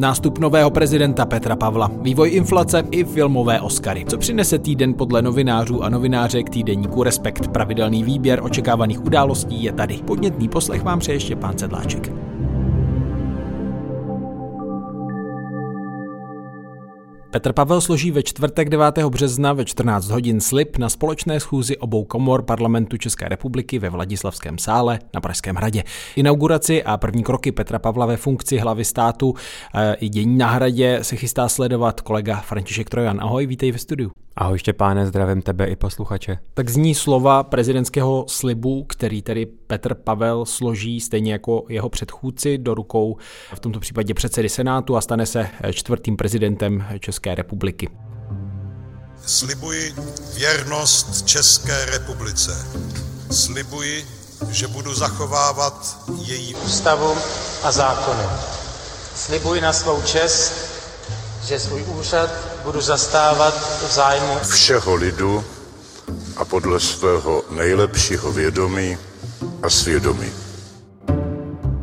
nástup nového prezidenta Petra Pavla, vývoj inflace i filmové Oscary. Co přinese týden podle novinářů a novinářek týdeníku Respekt? Pravidelný výběr očekávaných událostí je tady. Podnětný poslech vám přeje Štěpán Sedláček. Petr Pavel složí ve čtvrtek 9. března ve 14 hodin slib na společné schůzi obou komor Parlamentu České republiky ve Vladislavském sále na Pražském hradě. Inauguraci a první kroky Petra Pavla ve funkci hlavy státu i dění na hradě se chystá sledovat kolega František Trojan. Ahoj, vítej ve studiu. Ahoj Štěpáne, zdravím tebe i posluchače. Tak zní slova prezidentského slibu, který tedy Petr Pavel složí stejně jako jeho předchůdci do rukou v tomto případě předsedy Senátu a stane se čtvrtým prezidentem České republiky. Slibuji věrnost České republice. Slibuji, že budu zachovávat její ústavu a zákony. Slibuji na svou čest, že svůj úřad budu zastávat v zájmu všeho lidu a podle svého nejlepšího vědomí a svědomí.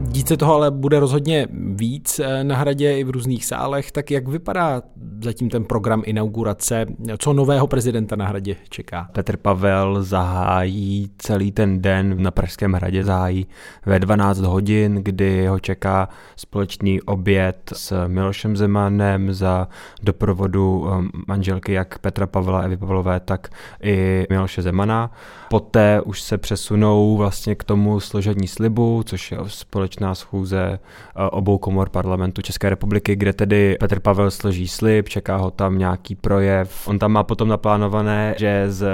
Dít se toho ale bude rozhodně víc na hradě i v různých sálech, tak jak vypadá zatím ten program inaugurace? Co nového prezidenta na hradě čeká? Petr Pavel zahájí celý ten den na Pražském hradě, zahájí ve 12 hodin, kdy ho čeká společný oběd s Milošem Zemanem za doprovodu manželky jak Petra Pavla, Evy Pavlové, tak i Miloše Zemana. Poté už se přesunou vlastně k tomu složení slibu, což je společná schůze obou komor Parlamentu České republiky, kde tedy Petr Pavel složí slib, čeká ho tam nějaký projev. On tam má potom naplánované, že z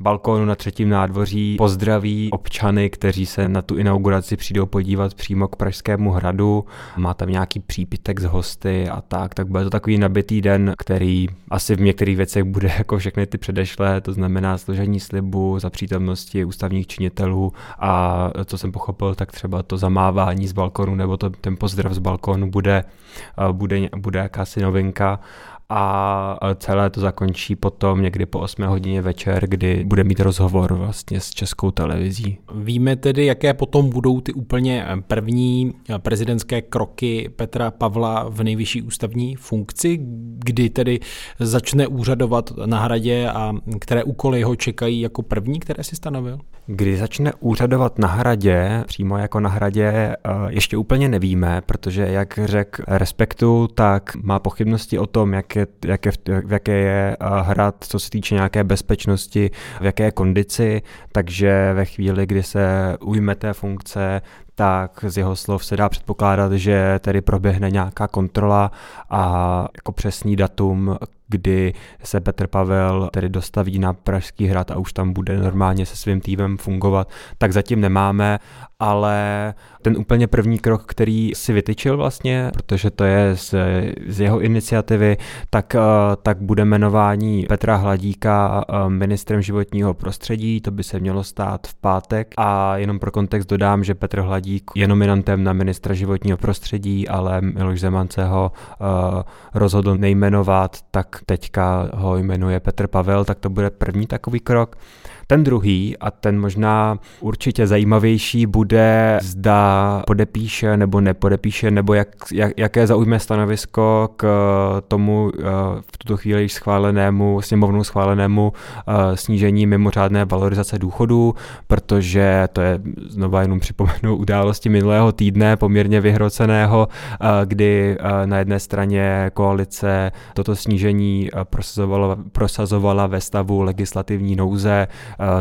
balkónu na třetím nádvoří pozdraví občany, kteří se na tu inauguraci přijdou podívat přímo k Pražskému hradu. Má tam nějaký přípitek z hosty a tak bude to takový nabitý den, který asi v některých věcech bude jako všechny ty předešlé, to znamená složení slibu za přítomnosti ústavních činitelů a co jsem pochopil, tak třeba to zamávání z balkónu nebo ten pozdrav z balkónu bude jakási novinka. A celé to zakončí potom někdy po 8 hodině večer, kdy bude mít rozhovor vlastně s Českou televizí. Víme tedy, jaké potom budou ty úplně první prezidentské kroky Petra Pavla v nejvyšší ústavní funkci, kdy tedy začne úřadovat na hradě a které úkoly ho čekají jako první, které si stanovil? Kdy začne úřadovat na hradě, přímo jako na hradě, ještě úplně nevíme, protože jak řekl Respektu, tak má pochybnosti o tom, v jaké je hrad, co se týče nějaké bezpečnosti, v jaké kondici, takže ve chvíli, kdy se ujme té funkce, tak z jeho slov se dá předpokládat, že tedy proběhne nějaká kontrola a jako přesný datum, kdy se Petr Pavel tedy dostaví na Pražský hrad a už tam bude normálně se svým týmem fungovat, tak zatím nemáme, ale ten úplně první krok, který si vytyčil vlastně, protože to je z jeho iniciativy, tak bude jmenování Petra Hladíka ministrem životního prostředí, to by se mělo stát v pátek a jenom pro kontext dodám, že Petr Hladík je nominantem na ministra životního prostředí, ale Miloš Zeman se ho rozhodl nejmenovat, tak teďka ho jmenuje Petr Pavel, tak to bude první takový krok. Ten druhý a ten možná určitě zajímavější bude, zda podepíše nebo nepodepíše, nebo jaké zaujme stanovisko k tomu v tuto chvíli již schválenému, sněmovnou schválenému snížení mimořádné valorizace důchodů, protože to je, znova jenom připomenu, události minulého týdne poměrně vyhroceného, kdy na jedné straně koalice toto snížení prosazovala ve stavu legislativní nouze,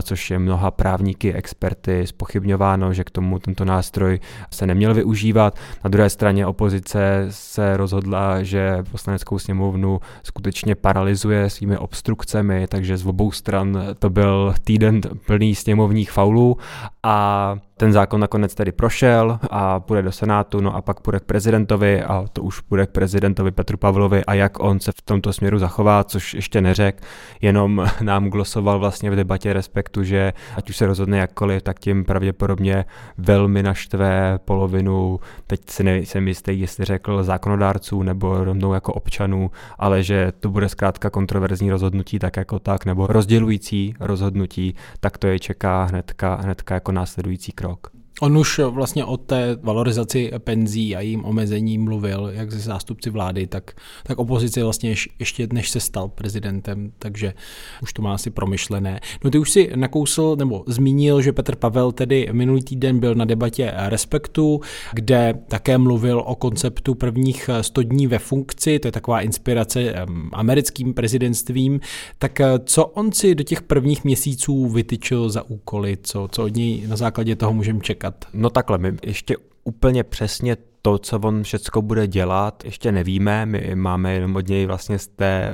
což je mnoha právníky, experty zpochybňováno, že k tomu tento nástroj se neměl využívat. Na druhé straně opozice se rozhodla, že poslaneckou sněmovnu skutečně paralyzuje svými obstrukcemi, takže z obou stran to byl týden plný sněmovních faulů a ten zákon nakonec tedy prošel a půjde do Senátu, no a pak půjde k prezidentovi a to už půjde k prezidentovi Petru Pavlovi a jak on se v tomto směru zachová, což ještě neřekl, jenom nám glosoval vlastně v debatě Respektu, že ať už se rozhodne jakkoliv, tak tím pravděpodobně velmi naštve polovinu, teď si nejsem jistý, jestli řekl zákonodárců nebo rovnou jako občanů, ale že to bude zkrátka kontroverzní rozhodnutí tak jako tak, nebo rozdělující rozhodnutí, tak to je čeká hnedka jako následující krok. On už vlastně o té valorizaci penzí a jejím omezení mluvil, jak se zástupci vlády, tak opozici vlastně ještě než se stal prezidentem, takže už to má asi promyšlené. No ty už si nakousl nebo zmínil, že Petr Pavel tedy minulý týden byl na debatě Respektu, kde také mluvil o konceptu prvních 100 dní ve funkci, to je taková inspirace americkým prezidentstvím, tak co on si do těch prvních měsíců vytyčil za úkoly, co od něj na základě toho můžeme čekat? No takhle, my ještě úplně přesně to, co on všecko bude dělat, ještě nevíme. My máme jenom od něj vlastně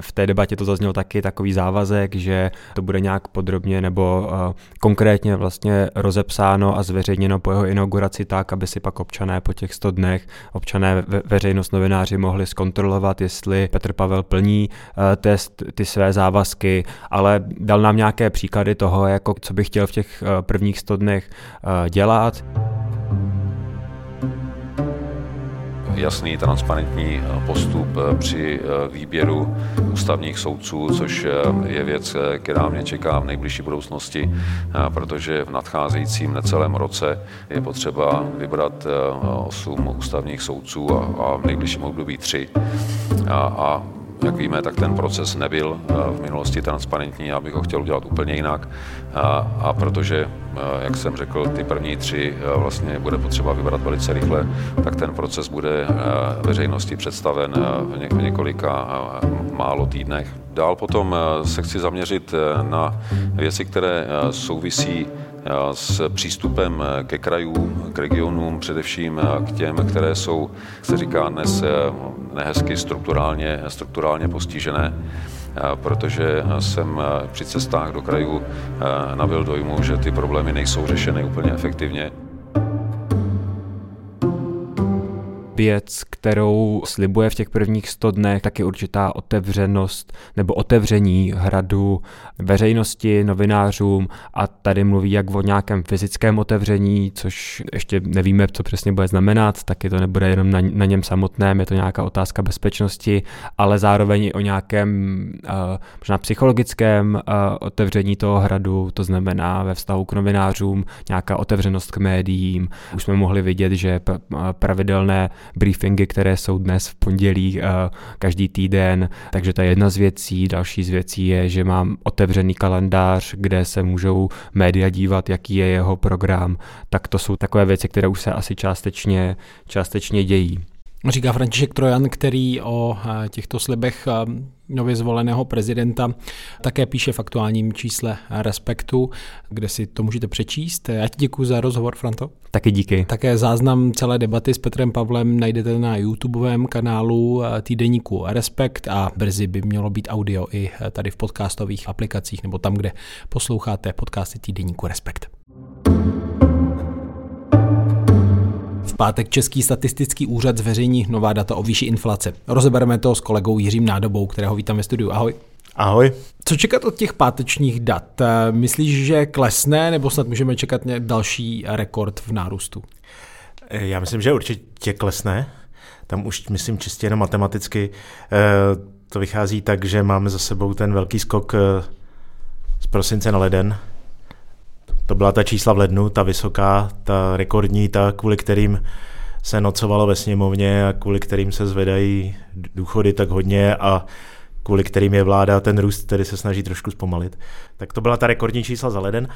v té debatě to zaznělo taky takový závazek, že to bude nějak podrobně nebo konkrétně vlastně rozepsáno a zveřejněno po jeho inauguraci tak, aby si pak občané po těch 100 dnech, občané veřejnost, novináři mohli zkontrolovat, jestli Petr Pavel plní ty své závazky, ale dal nám nějaké příklady toho, jako co by chtěl v těch prvních 100 dnech dělat. Jasný, transparentní postup při výběru ústavních soudců, což je věc, která mě čeká v nejbližší budoucnosti, protože v nadcházejícím necelém roce je potřeba vybrat 8 ústavních soudců a v nejbližším období 3. A jak víme, tak ten proces nebyl v minulosti transparentní, já bych ho chtěl udělat úplně jinak a protože, jak jsem řekl, ty první 3 vlastně bude potřeba vybrat velice rychle, tak ten proces bude veřejnosti představen v několika málo týdnech. Dál potom se chci zaměřit na věci, které souvisí s přístupem ke krajům, k regionům, především k těm, které jsou, jak se říká dnes nehezky, strukturálně postižené, protože jsem při cestách do krajů nabyl dojmu, že ty problémy nejsou řešeny úplně efektivně. Věc, kterou slibuje v těch prvních 100 dnech, tak je určitá otevřenost nebo otevření hradu veřejnosti, novinářům a tady mluví jak o nějakém fyzickém otevření, což ještě nevíme, co přesně bude znamenat, taky to nebude jenom na něm samotném, je to nějaká otázka bezpečnosti, ale zároveň i o nějakém možná psychologickém otevření toho hradu, to znamená ve vztahu k novinářům, nějaká otevřenost k médiím. Už jsme mohli vidět, že pravidelné briefingy, které jsou dnes v pondělí každý týden, takže to je jedna z věcí. Další z věcí je, že mám otevřený kalendář, kde se můžou média dívat, jaký je jeho program, tak to jsou takové věci, které už se asi částečně dějí. Říká František Trojan, který o těchto slibech nově zvoleného prezidenta také píše v aktuálním čísle Respektu, kde si to můžete přečíst. Já ti děkuji za rozhovor, Franto. Taky díky. Také záznam celé debaty s Petrem Pavlem najdete na YouTubeovém kanálu týdeníku Respekt a brzy by mělo být audio i tady v podcastových aplikacích nebo tam, kde posloucháte podcasty týdeníku Respekt. V pátek Český statistický úřad zveřejní nová data o výši inflace. Rozebereme to s kolegou Jiřím Nádobou, kterého vítám ve studiu. Ahoj. Ahoj. Co čekat od těch pátečních dat? Myslíš, že klesne nebo snad můžeme čekat další rekord v nárůstu? Já myslím, že určitě klesne. Tam už myslím čistě jenom matematicky. To vychází tak, že máme za sebou ten velký skok z prosince na leden. To byla ta čísla v lednu, ta vysoká, ta rekordní, ta, kvůli kterým se nocovalo ve sněmovně a kvůli kterým se zvedají důchody tak hodně a kvůli kterým je vláda ten růst, který se snaží trošku zpomalit. Tak to byla ta rekordní čísla za leden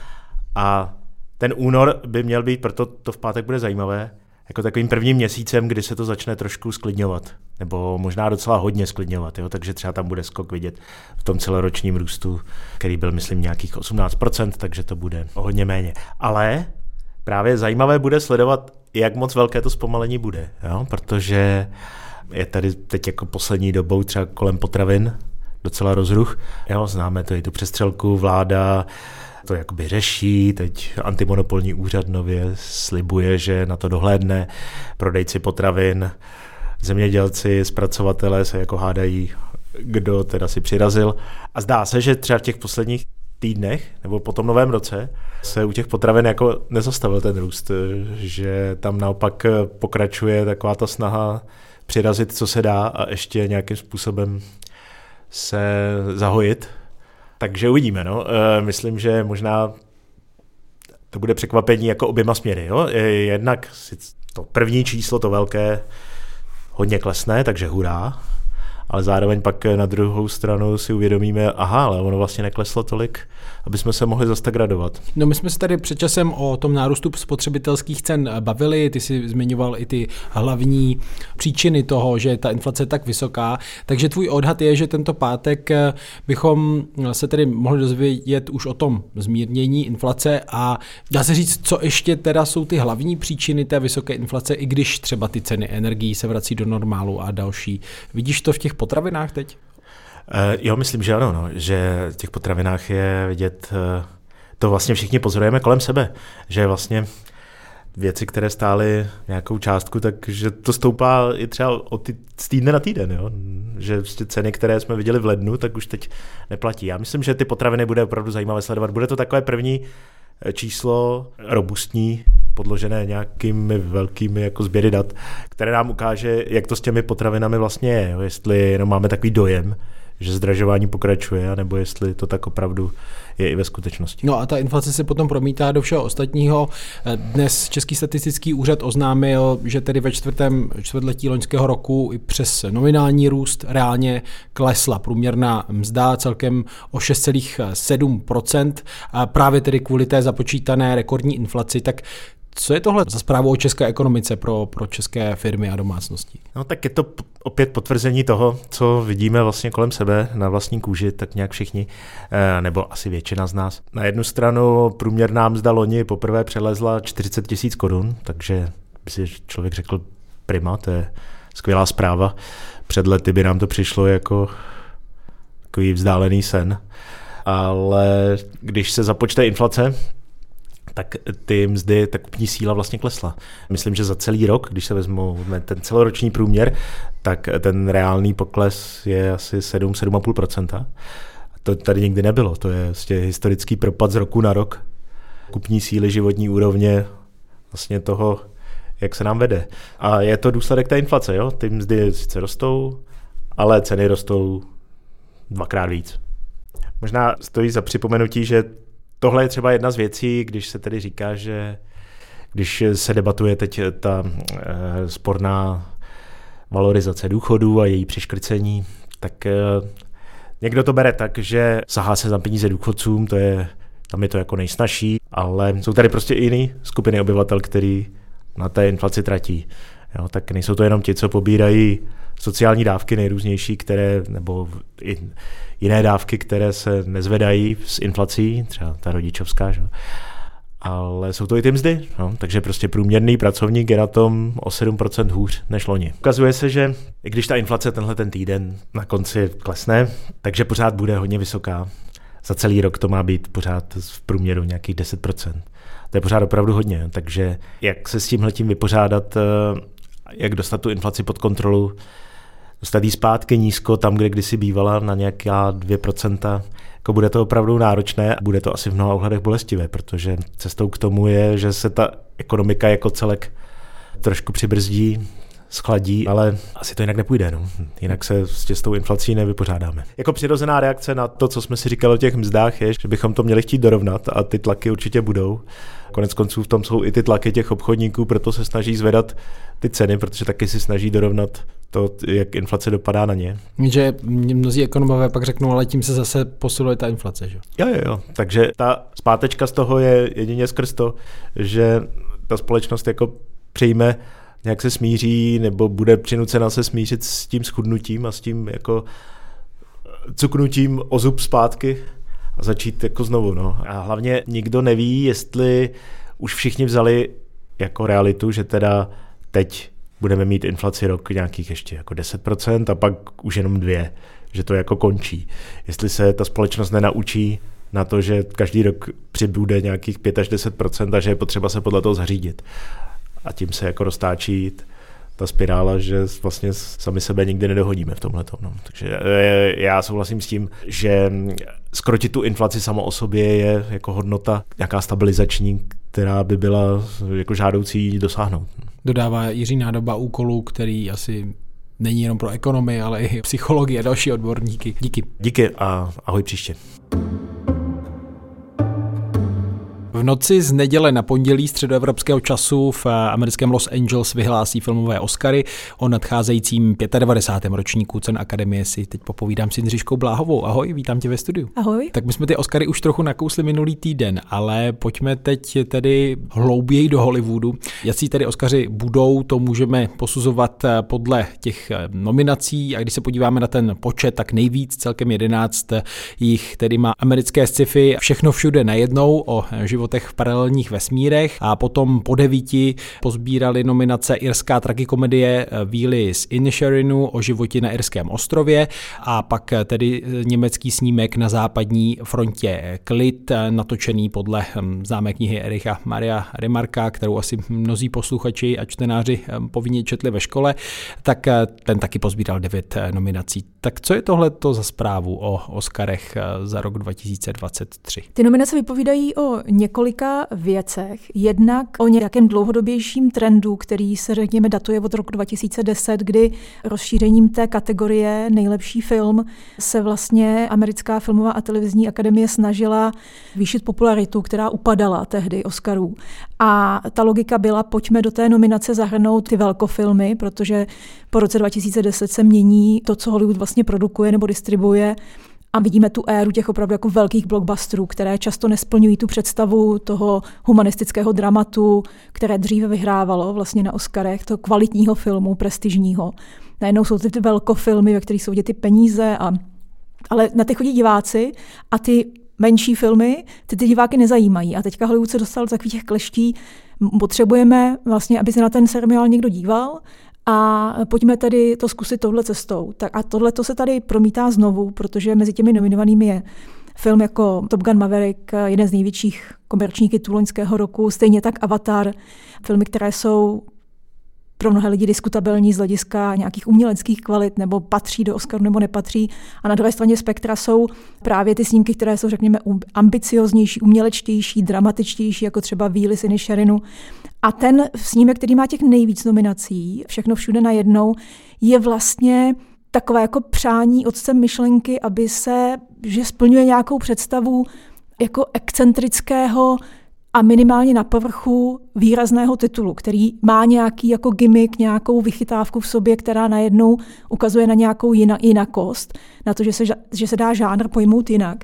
a ten únor by měl být, proto to v pátek bude zajímavé, jako takovým prvním měsícem, kdy se to začne trošku sklidňovat, nebo možná docela hodně sklidňovat, jo? Takže třeba tam bude skok vidět v tom celoročním růstu, který byl, myslím, nějakých 18%, takže to bude hodně méně. Ale právě zajímavé bude sledovat, jak moc velké to zpomalení bude, jo? Protože je tady teď jako poslední dobou třeba kolem potravin docela rozruch. Jo, známe to i tu přestřelku, vláda to jakoby řeší, teď antimonopolní úřad nově slibuje, že na to dohlédne, prodejci potravin, zemědělci, zpracovatelé se jako hádají, kdo teda si přirazil. A zdá se, že třeba v těch posledních týdnech nebo po tom novém roce se u těch potravin jako nezastavil ten růst, že tam naopak pokračuje taková ta snaha přirazit, co se dá a ještě nějakým způsobem se zahojit. Takže uvidíme. Myslím, že možná to bude překvapení jako oběma směry. Jo? Jednak to první číslo, to velké, hodně klesne, takže hurá, ale zároveň pak na druhou stranu si uvědomíme, aha, ale ono vlastně nekleslo tolik, aby jsme se mohli zas tak radovat. No my jsme se tady před časem o tom nárůstu spotřebitelských cen bavili, ty jsi zmiňoval i ty hlavní příčiny toho, že ta inflace je tak vysoká, takže tvůj odhad je, že tento pátek bychom se tedy mohli dozvědět už o tom zmírnění inflace a dá se říct, co ještě teda jsou ty hlavní příčiny té vysoké inflace, i když třeba ty ceny energií se vrací do normálu a další. Vidíš to v těch potravinách teď? Jo, myslím, že ano, no, že v těch potravinách je vidět, to vlastně všichni pozorujeme kolem sebe, že vlastně věci, které stály nějakou částku, takže to stoupá i třeba z týdne na týden, jo? Že ceny, které jsme viděli v lednu, tak už teď neplatí. Já myslím, že ty potraviny bude opravdu zajímavé sledovat. Bude to takové první číslo robustní, podložené nějakými velkými jako sběry dat, které nám ukáže, jak to s těmi potravinami vlastně je. Jo? Jestli jenom máme takový dojem, že zdražování pokračuje, nebo jestli to tak opravdu je i ve skutečnosti. No a ta inflace se potom promítá do všeho ostatního. Dnes Český statistický úřad oznámil, že tedy ve čtvrtém čtvrtletí loňského roku i přes nominální růst reálně klesla průměrná mzda celkem o 6,7%. A právě tedy kvůli té započítané rekordní inflaci. Tak co je tohle za zprávu o české ekonomice pro české firmy a domácnosti? No tak je to opět potvrzení toho, co vidíme vlastně kolem sebe na vlastní kůži, tak nějak všichni, nebo asi většina z nás. Na jednu stranu průměrná mzda loni poprvé přelezla 40 000 korun, takže by si člověk řekl prima, to je skvělá zpráva. Před lety by nám to přišlo jako takový vzdálený sen. Ale když se započte inflace, tak ty mzdy, ta kupní síla vlastně klesla. Myslím, že za celý rok, když se vezmu ten celoroční průměr, tak ten reálný pokles je asi 7,5%. To tady nikdy nebylo, to je vlastně historický propad z roku na rok. Kupní síly, životní úrovně vlastně toho, jak se nám vede. A je to důsledek té inflace, jo? Ty mzdy sice rostou, ale ceny rostou dvakrát víc. Možná stojí za připomenutí, že tohle je třeba jedna z věcí, když se tedy říká, že když se debatuje teď ta sporná valorizace důchodů a její přeškrcení, tak někdo to bere tak, že sahá se za peníze důchodcům, tam je to jako nejsnažší, ale jsou tady prostě i jiné skupiny obyvatel, který na té inflaci tratí. Jo, tak nejsou to jenom ti, co pobírají sociální dávky nejrůznější, které, nebo i jiné dávky, které se nezvedají s inflací, třeba ta rodičovská, že? Ale jsou to i ty mzdy, no? Takže prostě průměrný pracovník je na tom o 7% hůř než loni. Ukazuje se, že i když ta inflace tenhle ten týden na konci klesne, takže pořád bude hodně vysoká. Za celý rok to má být pořád v průměru nějakých 10%. To je pořád opravdu hodně, takže jak se s tímhletím vypořádat, jak dostat tu inflaci pod kontrolu, dostat jí zpátky nízko, tam, kde kdysi bývala, na nějaká 2%. Jako bude to opravdu náročné a bude to asi v mnoha ohledech bolestivé, protože cestou k tomu je, že se ta ekonomika jako celek trošku přibrzdí, schladí, ale asi to jinak nepůjde. No. Jinak se s tou inflací nevypořádáme. Jako přirozená reakce na to, co jsme si říkali o těch mzdách, je, že bychom to měli chtít dorovnat a ty tlaky určitě budou. Konec konců v tom jsou i ty tlaky těch obchodníků, proto se snaží zvedat ty ceny, protože taky si snaží dorovnat to, jak inflace dopadá na ně. Že mnozí ekonomové pak řeknou, ale tím se zase posiluje ta inflace, že? Jo. Takže ta zpátečka z toho je jedině skrz to, že ta společnost jako přijme, nějak se smíří nebo bude přinucena se smířit s tím schudnutím a s tím jako cuknutím o zub zpátky a začít jako znovu. No. A hlavně nikdo neví, jestli už všichni vzali jako realitu, že teda teď budeme mít inflaci rok nějakých ještě jako 10% a pak už jenom 2%, že to jako končí. Jestli se ta společnost nenaučí na to, že každý rok přibude nějakých 5 až 10% a že je potřeba se podle toho zařídit. A tím se jako roztáčí ta spirála, že vlastně sami sebe nikdy nedohodíme v tomhletom. No. Takže já souhlasím s tím, že skrotit tu inflaci samo o sobě je jako hodnota nějaká stabilizační, která by byla jako žádoucí dosáhnout. Dodává Jiří Nádoba úkolu, který asi není jenom pro ekonomii, ale i psychologii a další odborníky. Díky. Díky a ahoj příště. V V noci z neděle na pondělí středoevropského času v americkém Los Angeles vyhlásí filmové Oscary. O nadcházejícím 95. ročníku cen Akademie si teď popovídám s Jindřiškou Bláhovou. Ahoj, vítám tě ve studiu. Ahoj. Tak my jsme ty Oscary už trochu nakousli minulý týden, ale pojďme teď tedy hlouběji do Hollywoodu. Jaký tedy Oscaři budou, to můžeme posuzovat podle těch nominací. A když se podíváme na ten počet, tak nejvíc, celkem 11, jich tedy má americké sci-fi Všechno všude najednou o životech v paralelních vesmírech a potom po 9 pozbírali nominace irská tragikomedie Víly z Inisherinu o životě na irském ostrově a pak tedy německý snímek Na západní frontě klid, natočený podle známé knihy Ericha Maria Remarque, kterou asi mnozí posluchači a čtenáři povinně četli ve škole, tak ten taky pozbíral 9 nominací. Tak co je tohleto za zprávu o Oscarech za rok 2023? Ty nominace vypovídají o několika věcech. Jednak o nějakém dlouhodobějším trendu, který se, řekněme, datuje od roku 2010, kdy rozšířením té kategorie nejlepší film se vlastně americká filmová a televizní akademie snažila zvýšit popularitu, která upadala tehdy Oscarů. A ta logika byla, pojďme do té nominace zahrnout ty velkofilmy, protože po roce 2010 se mění to, co Hollywood vlastně produkuje nebo distribuje. A vidíme tu éru těch opravdu jako velkých blockbusterů, které často nesplňují tu představu toho humanistického dramatu, které dříve vyhrávalo vlastně na Oscarech, toho kvalitního filmu, prestižního. Najednou jsou ty velkofilmy, ve kterých jsou ty peníze, ale na ty chodí diváci a ty menší filmy, ty diváky nezajímají. A teďka Hollywood se dostal do takových těch kleští, potřebujeme vlastně, aby se na ten seriál někdo díval, a pojďme tedy to zkusit touhle cestou. Tak a tohle to se tady promítá znovu, protože mezi těmi nominovanými je film jako Top Gun Maverick, jeden z největších komerčních hitů loňského roku, stejně tak Avatar, filmy, které jsou pro mnohé lidi diskutabilní z hlediska nějakých uměleckých kvalit, nebo patří do Oscaru, nebo nepatří. A na druhé straně spektra jsou právě ty snímky, které jsou, řekněme, ambicioznější, umělečtější, dramatičtější, jako třeba Víly z Inisherinu. A ten snímek, který má těch nejvíc nominací, Všechno všude najednou, je vlastně takové jako přání otcem myšlenky, že splňuje nějakou představu jako excentrického a minimálně na povrchu výrazného titulu, který má nějaký jako gimmick, nějakou vychytávku v sobě, která najednou ukazuje na nějakou jinakost, na to, že se dá žánr pojmout jinak.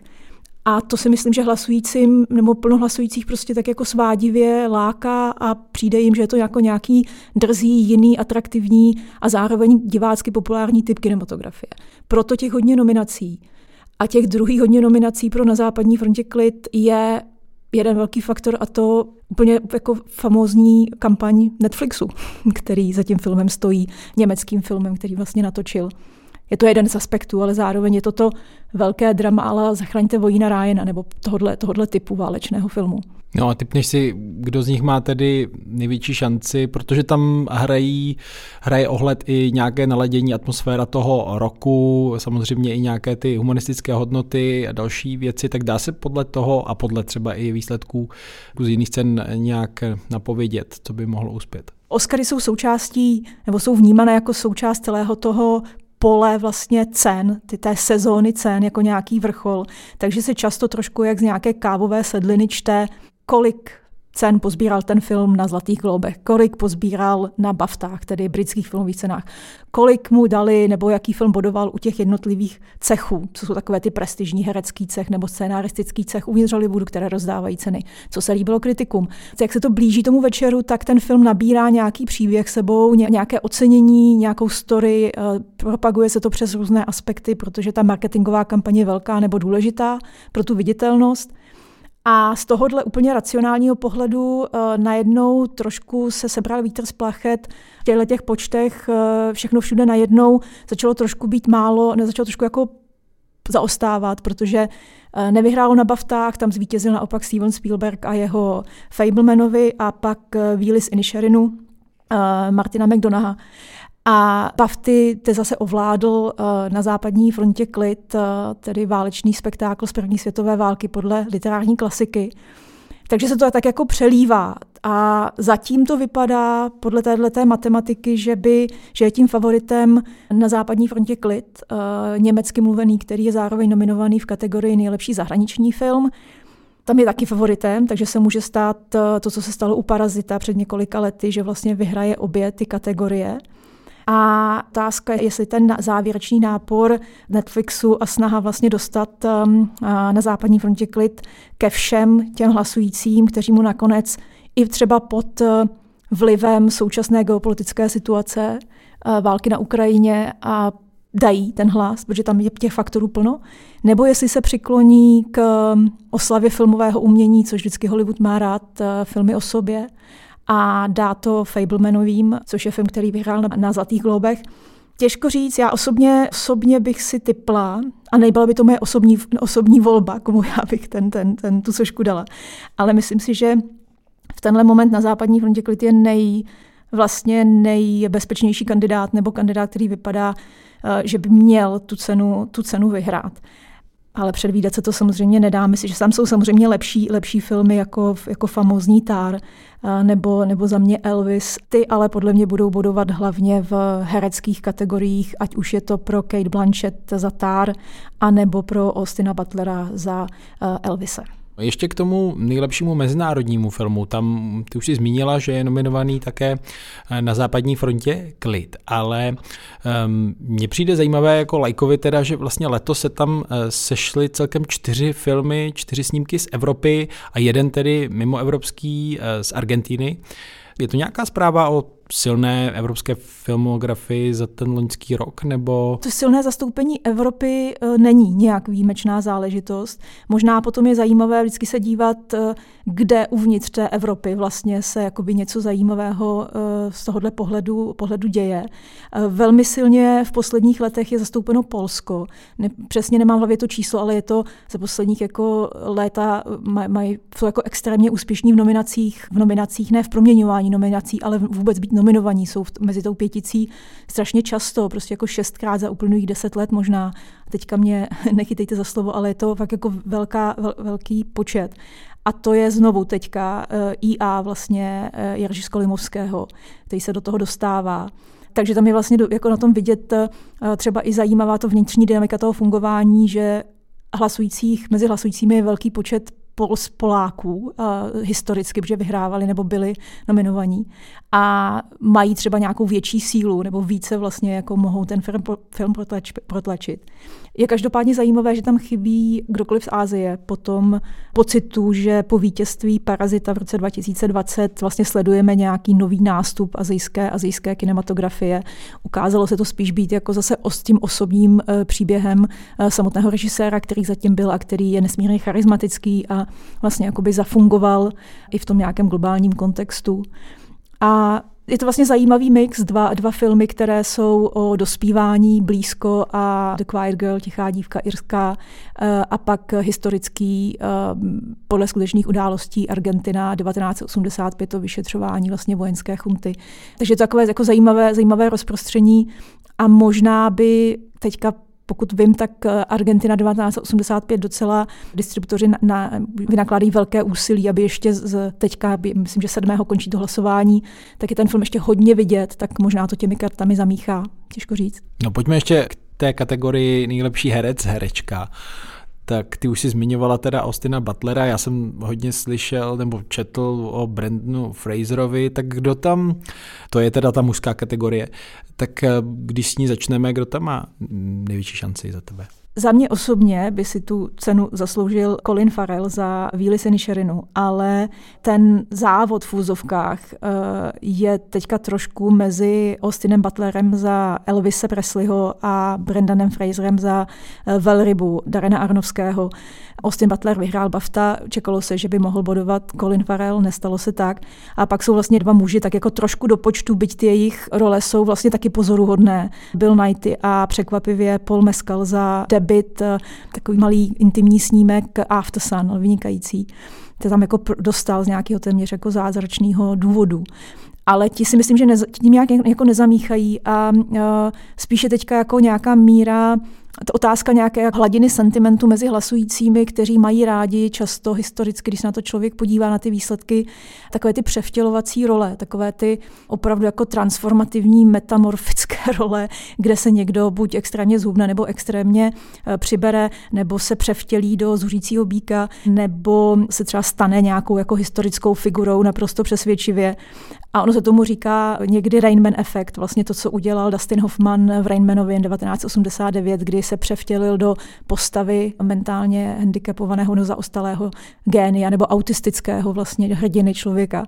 A to si myslím, že hlasujícím nebo plnohlasujících prostě tak jako svádivě láká a přijde jim, že je to jako nějaký drzý, jiný, atraktivní a zároveň divácky populární typ kinematografie. Proto těch hodně nominací a těch druhých hodně nominací pro Na západní frontě klid je jeden velký faktor a to úplně jako famózní kampaň Netflixu, který za tím filmem stojí, německým filmem, který vlastně natočil. Je to jeden z aspektů, ale zároveň je to velké drama ale Zachraňte vojína Ryana nebo tohodle typu válečného filmu. No a typneš si, kdo z nich má tedy největší šanci, protože tam hraje ohled i nějaké naladění atmosféra toho roku, samozřejmě i nějaké ty humanistické hodnoty a další věci, tak dá se podle toho a podle třeba i výsledků z jiných cen nějak napovědět, co by mohlo uspět. Oscary jsou součástí, nebo jsou vnímané jako součást celého toho pole vlastně cen, té sezóny cen jako nějaký vrchol. Takže se často trošku jak z nějaké kávové sedliny čte, kolik cen pozbíral ten film na Zlatých glóbech, kolik pozbíral na BAFTách, tedy britských filmových cenách, kolik mu dali nebo jaký film bodoval u těch jednotlivých cechů, co jsou takové ty prestižní herecký cech nebo scénaristický cech uvnitř Hollywoodu, které rozdávají ceny, co se líbilo kritikům. Jak se to blíží tomu večeru, tak ten film nabírá nějaký příběh sebou, nějaké ocenění, nějakou story, propaguje se to přes různé aspekty, protože ta marketingová kampaně je velká nebo důležitá pro tu viditelnost. A z tohohle úplně racionálního pohledu najednou trošku se sebral vítr z plachet. V těchto počtech Všechno všude najednou začalo trošku být málo, začalo trošku jako zaostávat, protože nevyhrálo na BAFTách, tam zvítězil naopak Steven Spielberg a jeho Fablemanovi a pak Víly z Inisherinu Martina McDonagha. A BAFTY te zase ovládl Na západní frontě klid, tedy válečný spektákl z první světové války podle literární klasiky. Takže se to tak jako přelívá. A zatím to vypadá podle téhleté matematiky, že je tím favoritem Na západní frontě klid, německy mluvený, který je zároveň nominovaný v kategorii nejlepší zahraniční film. tam je taky favoritem, takže se může stát to, co se stalo u Parazita před několika lety, že vlastně vyhraje obě ty kategorie. A otázka je, jestli ten závěrečný nápor Netflixu a snaha vlastně dostat Na západní frontě klid ke všem těm hlasujícím, kteří mu nakonec i třeba pod vlivem současné geopolitické situace, války na Ukrajině a dají ten hlas, protože tam je těch faktorů plno, nebo jestli se přikloní k oslavě filmového umění, což vždycky Hollywood má rád filmy o sobě, a dá to Fablemanovým, což je film, který vyhrál na Zlatých glóbech. Těžko říct, já osobně bych si tipla, a nebyla by to moje osobní volba, komu já bych tu sošku dala. Ale myslím si, že v tenhle moment Na západní frontě klid je nejbezpečnější kandidát, nebo kandidát, který vypadá, že by měl tu cenu vyhrát. Ale předvídat se to samozřejmě nedá. Myslím, že tam jsou samozřejmě lepší filmy jako famózní Tár nebo za mě Elvis. Ty ale podle mě budou bodovat hlavně v hereckých kategoriích, ať už je to pro Kate Blanchett za Tár, anebo pro Austina Butlera za Elvise. Ještě k tomu nejlepšímu mezinárodnímu filmu. Tam ty už jsi zmínila, že je nominovaný také Na západní frontě klid, ale mně přijde zajímavé jako lajkovi teda, že vlastně letos se tam sešly celkem 4 filmy, 4 snímky z Evropy a jeden tedy mimoevropský z Argentiny. Je to nějaká zpráva o silné evropské filmografii za ten loňský rok, nebo? To silné zastoupení Evropy není nějak výjimečná záležitost. Možná potom je zajímavé vždycky se dívat, kde uvnitř té Evropy vlastně se jakoby něco zajímavého z tohohle pohledu děje. Velmi silně v posledních letech je zastoupeno Polsko. Přesně nemám v hlavě to číslo, ale je to za posledních jako léta jsou jako extrémně úspěšní v nominacích, ne v proměňování nominací, ale vůbec být nominovaní jsou mezi tou 5 strašně často, prostě jako 6krát za uplynulých 10 let možná. Teďka mě nechytejte za slovo, ale je to fakt jako velký počet. A to je znovu teďka IA vlastně Jiří Skolimovského, který se do toho dostává. Takže tam je vlastně jako na tom vidět třeba i zajímavá to vnitřní dynamika toho fungování, že mezi hlasujícími je velký počet z Poláků historicky, protože vyhrávali nebo byli nominovaní a mají třeba nějakou větší sílu nebo více vlastně jako mohou ten film protlačit. Je každopádně zajímavé, že tam chybí kdokoliv z Asie po tom pocitu, že po vítězství Parazita v roce 2020 vlastně sledujeme nějaký nový nástup asijské kinematografie. Ukázalo se to spíš být jako zase s tím osobním příběhem samotného režiséra, který zatím byl a který je nesmírně charismatický a vlastně jakoby zafungoval i v tom nějakém globálním kontextu. A je to vlastně zajímavý mix, dva filmy, které jsou o dospívání, Blízko a The Quiet Girl, Tichá dívka irská, a pak historický podle skutečných událostí Argentina 1985, to vyšetřování vlastně vojenské chunty. Takže je to takové jako zajímavé rozprostření a možná by teďka, pokud vím, tak Argentina 1985 docela distributoři vynakládají velké úsilí, aby ještě teďka, myslím, že 7. končí to hlasování, tak je ten film ještě hodně vidět, tak možná to těmi kartami zamíchá, těžko říct. No pojďme ještě k té kategorii nejlepší herec, herečka. Tak ty už si zmiňovala teda Austina Butlera, já jsem hodně slyšel nebo četl o Brandonu Fraserovi, tak kdo tam, to je teda ta mužská kategorie, tak když s ní začneme, kdo tam má největší šanci za tebe? Za mě osobně by si tu cenu zasloužil Colin Farrell za Víly z Inisherinu, ale ten závod v úzovkách je teďka trošku mezi Austinem Butlerem za Elvise Presleyho a Brandonem Fraserem za Velrybu Darena Aronofského. Austin Butler vyhrál BAFTA, čekalo se, že by mohl bodovat Colin Farrell, nestalo se tak. A pak jsou vlastně dva muži, tak jako trošku do počtu, byť ty jejich role jsou vlastně taky pozoruhodné. Bill Nighy a překvapivě Paul Mescal za Debit, takový malý intimní snímek After Sun, vynikající. To tam jako dostal z nějakého téměř jako zázračného důvodu. Ale ti si myslím, že tím nějak jako nezamíchají a spíše teďka jako nějaká míra otázka nějaké hladiny sentimentu mezi hlasujícími, kteří mají rádi často historicky, když se na to člověk podívá na ty výsledky, takové ty převtělovací role, takové ty opravdu jako transformativní metamorfické role, kde se někdo buď extrémně zhubne nebo extrémně přibere, nebo se převtělí do zuřícího býka, nebo se třeba stane nějakou jako historickou figurou naprosto přesvědčivě. A ono se tomu říká někdy Rain Man efekt, vlastně to, co udělal Dustin Hoffman v Rain Manovi 1989, kdy se převtělil do postavy mentálně handicapovaného, no zaostalého génia nebo autistického vlastně hrdiny člověka.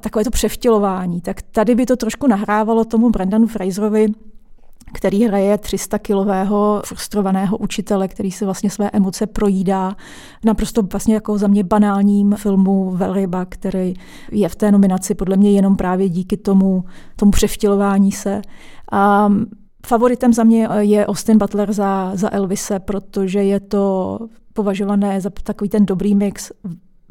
Takové to převtělování. Tak tady by to trošku nahrávalo tomu Brendanu Fraserovi, který hraje 300-kilového frustrovaného učitele, který si vlastně své emoce projídá. Naprosto vlastně jako za mě banálním filmu Velryba, který je v té nominaci podle mě jenom právě díky tomu převtělování se. A favoritem za mě je Austin Butler za Elvise, protože je to považované za takový ten dobrý mix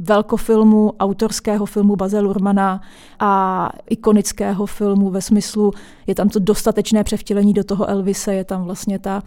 velkofilmu, autorského filmu Baze Lurmana a ikonického filmu ve smyslu, je tam to dostatečné převtělení do toho Elvise, je tam vlastně ta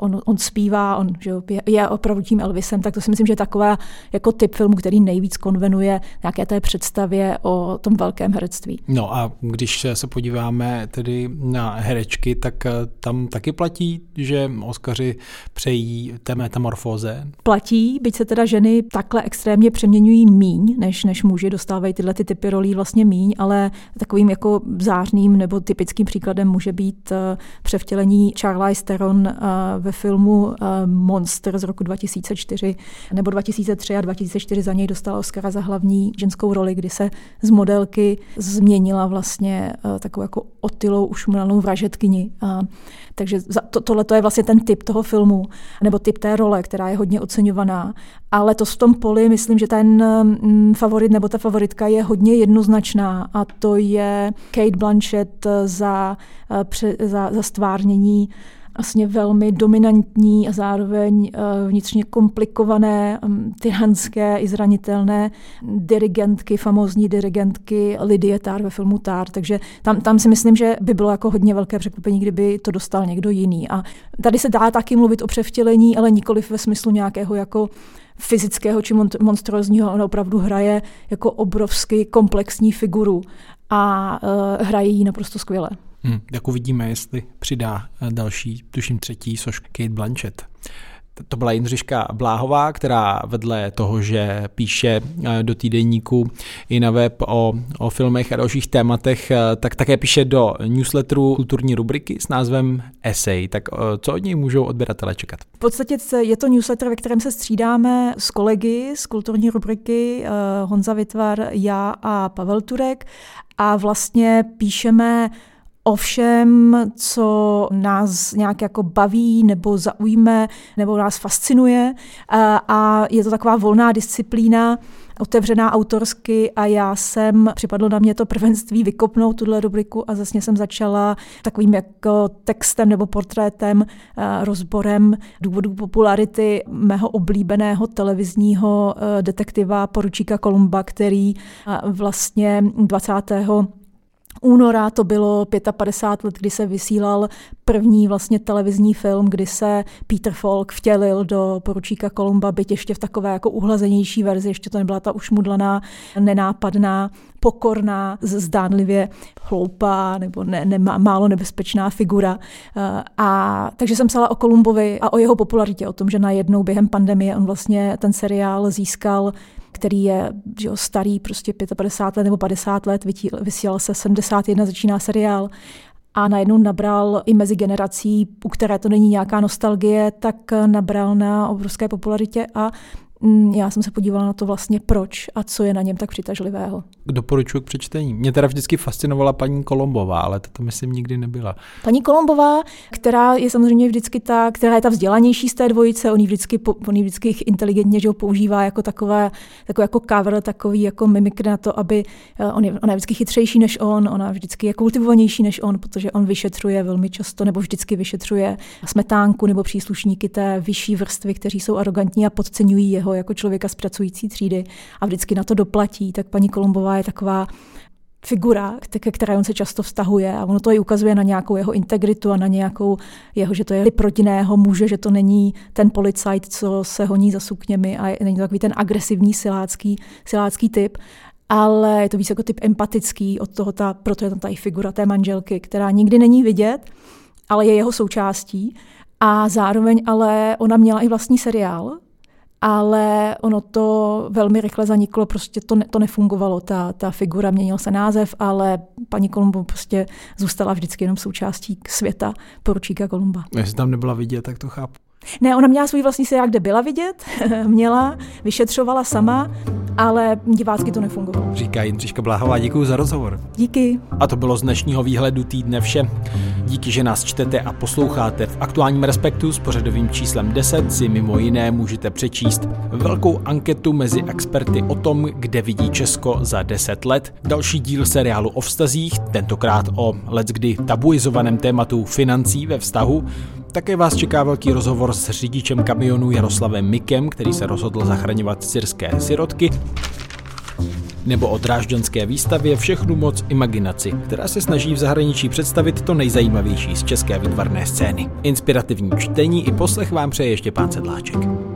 on zpívá, on že je opravdu tím Elvisem, tak to si myslím, že je taková jako typ filmu, který nejvíc konvenuje nějaké té představě o tom velkém herectví. No a když se podíváme tedy na herečky, tak tam taky platí, že Oscaři přejí té metamorfóze? Platí, byť se teda ženy takhle extrémně přeměňují míň, než muži, dostávají tyhle ty typy rolí vlastně míň, ale takovým jako zářným nebo typickým příkladem může být převtělení Charlize Theron ve filmu Monster z roku 2004 nebo 2003 a 2004 za něj dostala Oscara za hlavní ženskou roli, kdy se z modelky změnila vlastně takovou jako otylou ušmralou vražetkyni. Takže tohleto je vlastně ten typ toho filmu nebo typ té role, která je hodně oceňovaná, ale to v tom poli, myslím, že ten favorit nebo ta favoritka je hodně jednoznačná a to je Kate Blanchett za stvárnění vlastně velmi dominantní a zároveň vnitřně komplikované, tyranské i zranitelné dirigentky, famózní dirigentky Lidie Tár ve filmu Tár. Takže tam si myslím, že by bylo jako hodně velké překvapení, kdyby to dostal někdo jiný. A tady se dá taky mluvit o převtělení, ale nikoliv ve smyslu nějakého jako fyzického či monstrózního. Ona opravdu hraje jako obrovsky komplexní figuru a hraje ji naprosto skvěle. Tak uvidíme, jestli přidá další, tuším třetí, což Kate Blanchett. To byla Jindřiška Bláhová, která vedle toho, že píše do týdeníku i na web o filmech a dalších tématech, tak také píše do newsletteru kulturní rubriky s názvem Esej. Tak co od něj můžou odběratele čekat? V podstatě je to newsletter, ve kterém se střídáme s kolegy z kulturní rubriky, Honza Vytvar, já a Pavel Turek, a vlastně píšeme o všem, co nás nějak jako baví nebo zaujme nebo nás fascinuje, a je to taková volná disciplína, otevřená autorsky, a já jsem, připadlo na mě to prvenství vykopnout tuhle rubriku a zase jsem začala takovým jako textem nebo portrétem, rozborem důvodů popularity mého oblíbeného televizního detektiva poručíka Colomba, který vlastně 20. února, to bylo 55 let, kdy se vysílal první vlastně televizní film, kdy se Peter Falk vtělil do poručíka Colomba, byť ještě v takové jako uhlazenější verzi, ještě to nebyla ta ušmudlaná, nenápadná, pokorná, zdánlivě hloupá nebo málo nebezpečná figura. A takže jsem psala o Columbovi a o jeho popularitě, o tom, že najednou během pandemie on vlastně ten seriál získal, který je, že jo, starý prostě 55 let nebo 50 let, vysílal se 71, začíná seriál, a najednou nabral i mezi generací, u které to není nějaká nostalgie, tak nabral na obrovské popularitě, a já jsem se podívala na to vlastně proč a co je na něm tak přitažlivého. Doporučuji k přečtení. Mě teda vždycky fascinovala paní Kolombová, ale to myslím nikdy nebyla. Paní Kolombová, která je samozřejmě vždycky ta, která je ta vzdělanější z té dvojice, on ji vždycky inteligentně, že ho používá jako takový jako cover, takový jako mimik na to, aby ona je vždycky chytřejší než on, ona vždycky je kultivovanější než on, protože on vyšetřuje velmi často nebo vždycky vyšetřuje Smetánku nebo příslušníky té vyšší vrstvy, kteří jsou arrogantní a podceňují jeho jako člověka z pracující třídy, a vždycky na to doplatí. Tak paní Kolombová je taková figura, ke které on se často vztahuje a ono to i ukazuje na nějakou jeho integritu a na nějakou jeho, že to je prodiného muže, že to není ten policajt, co se honí za sukněmi a není to takový ten agresivní silácký typ, ale je to víc jako typ empatický, od toho proto je tam ta i figura té manželky, která nikdy není vidět, ale je jeho součástí a zároveň ale ona měla i vlastní seriál, ale ono to velmi rychle zaniklo, prostě to nefungovalo, ta figura, měnil se název, ale paní Colombo prostě zůstala vždycky jenom součástí světa poručíka Colomba. Jestli tam nebyla vidět, tak to chápu. Ne, ona měla svůj vlastní seriál, kde byla vidět, měla, vyšetřovala sama, ale divácky to nefungovalo. Říká Jindřiška Bláhová, děkuji za rozhovor. Díky. A to bylo z dnešního výhledu týdne vše. Díky, že nás čtete a posloucháte. V aktuálním Respektu s pořadovým číslem 10 si mimo jiné můžete přečíst velkou anketu mezi experty o tom, kde vidí Česko za 10 let, další díl seriálu o vztazích, tentokrát o leckdy tabuizovaném tématu financí ve vztahu. Také vás čeká velký rozhovor s řidičem kamionu Jaroslavem Mikem, který se rozhodl zachraňovat syrské sirotky, nebo o drážďanské výstavě Všechnu moc imaginaci, která se snaží v zahraničí představit to nejzajímavější z české výtvarné scény. Inspirativní čtení i poslech vám přeje Štěpán Sedláček.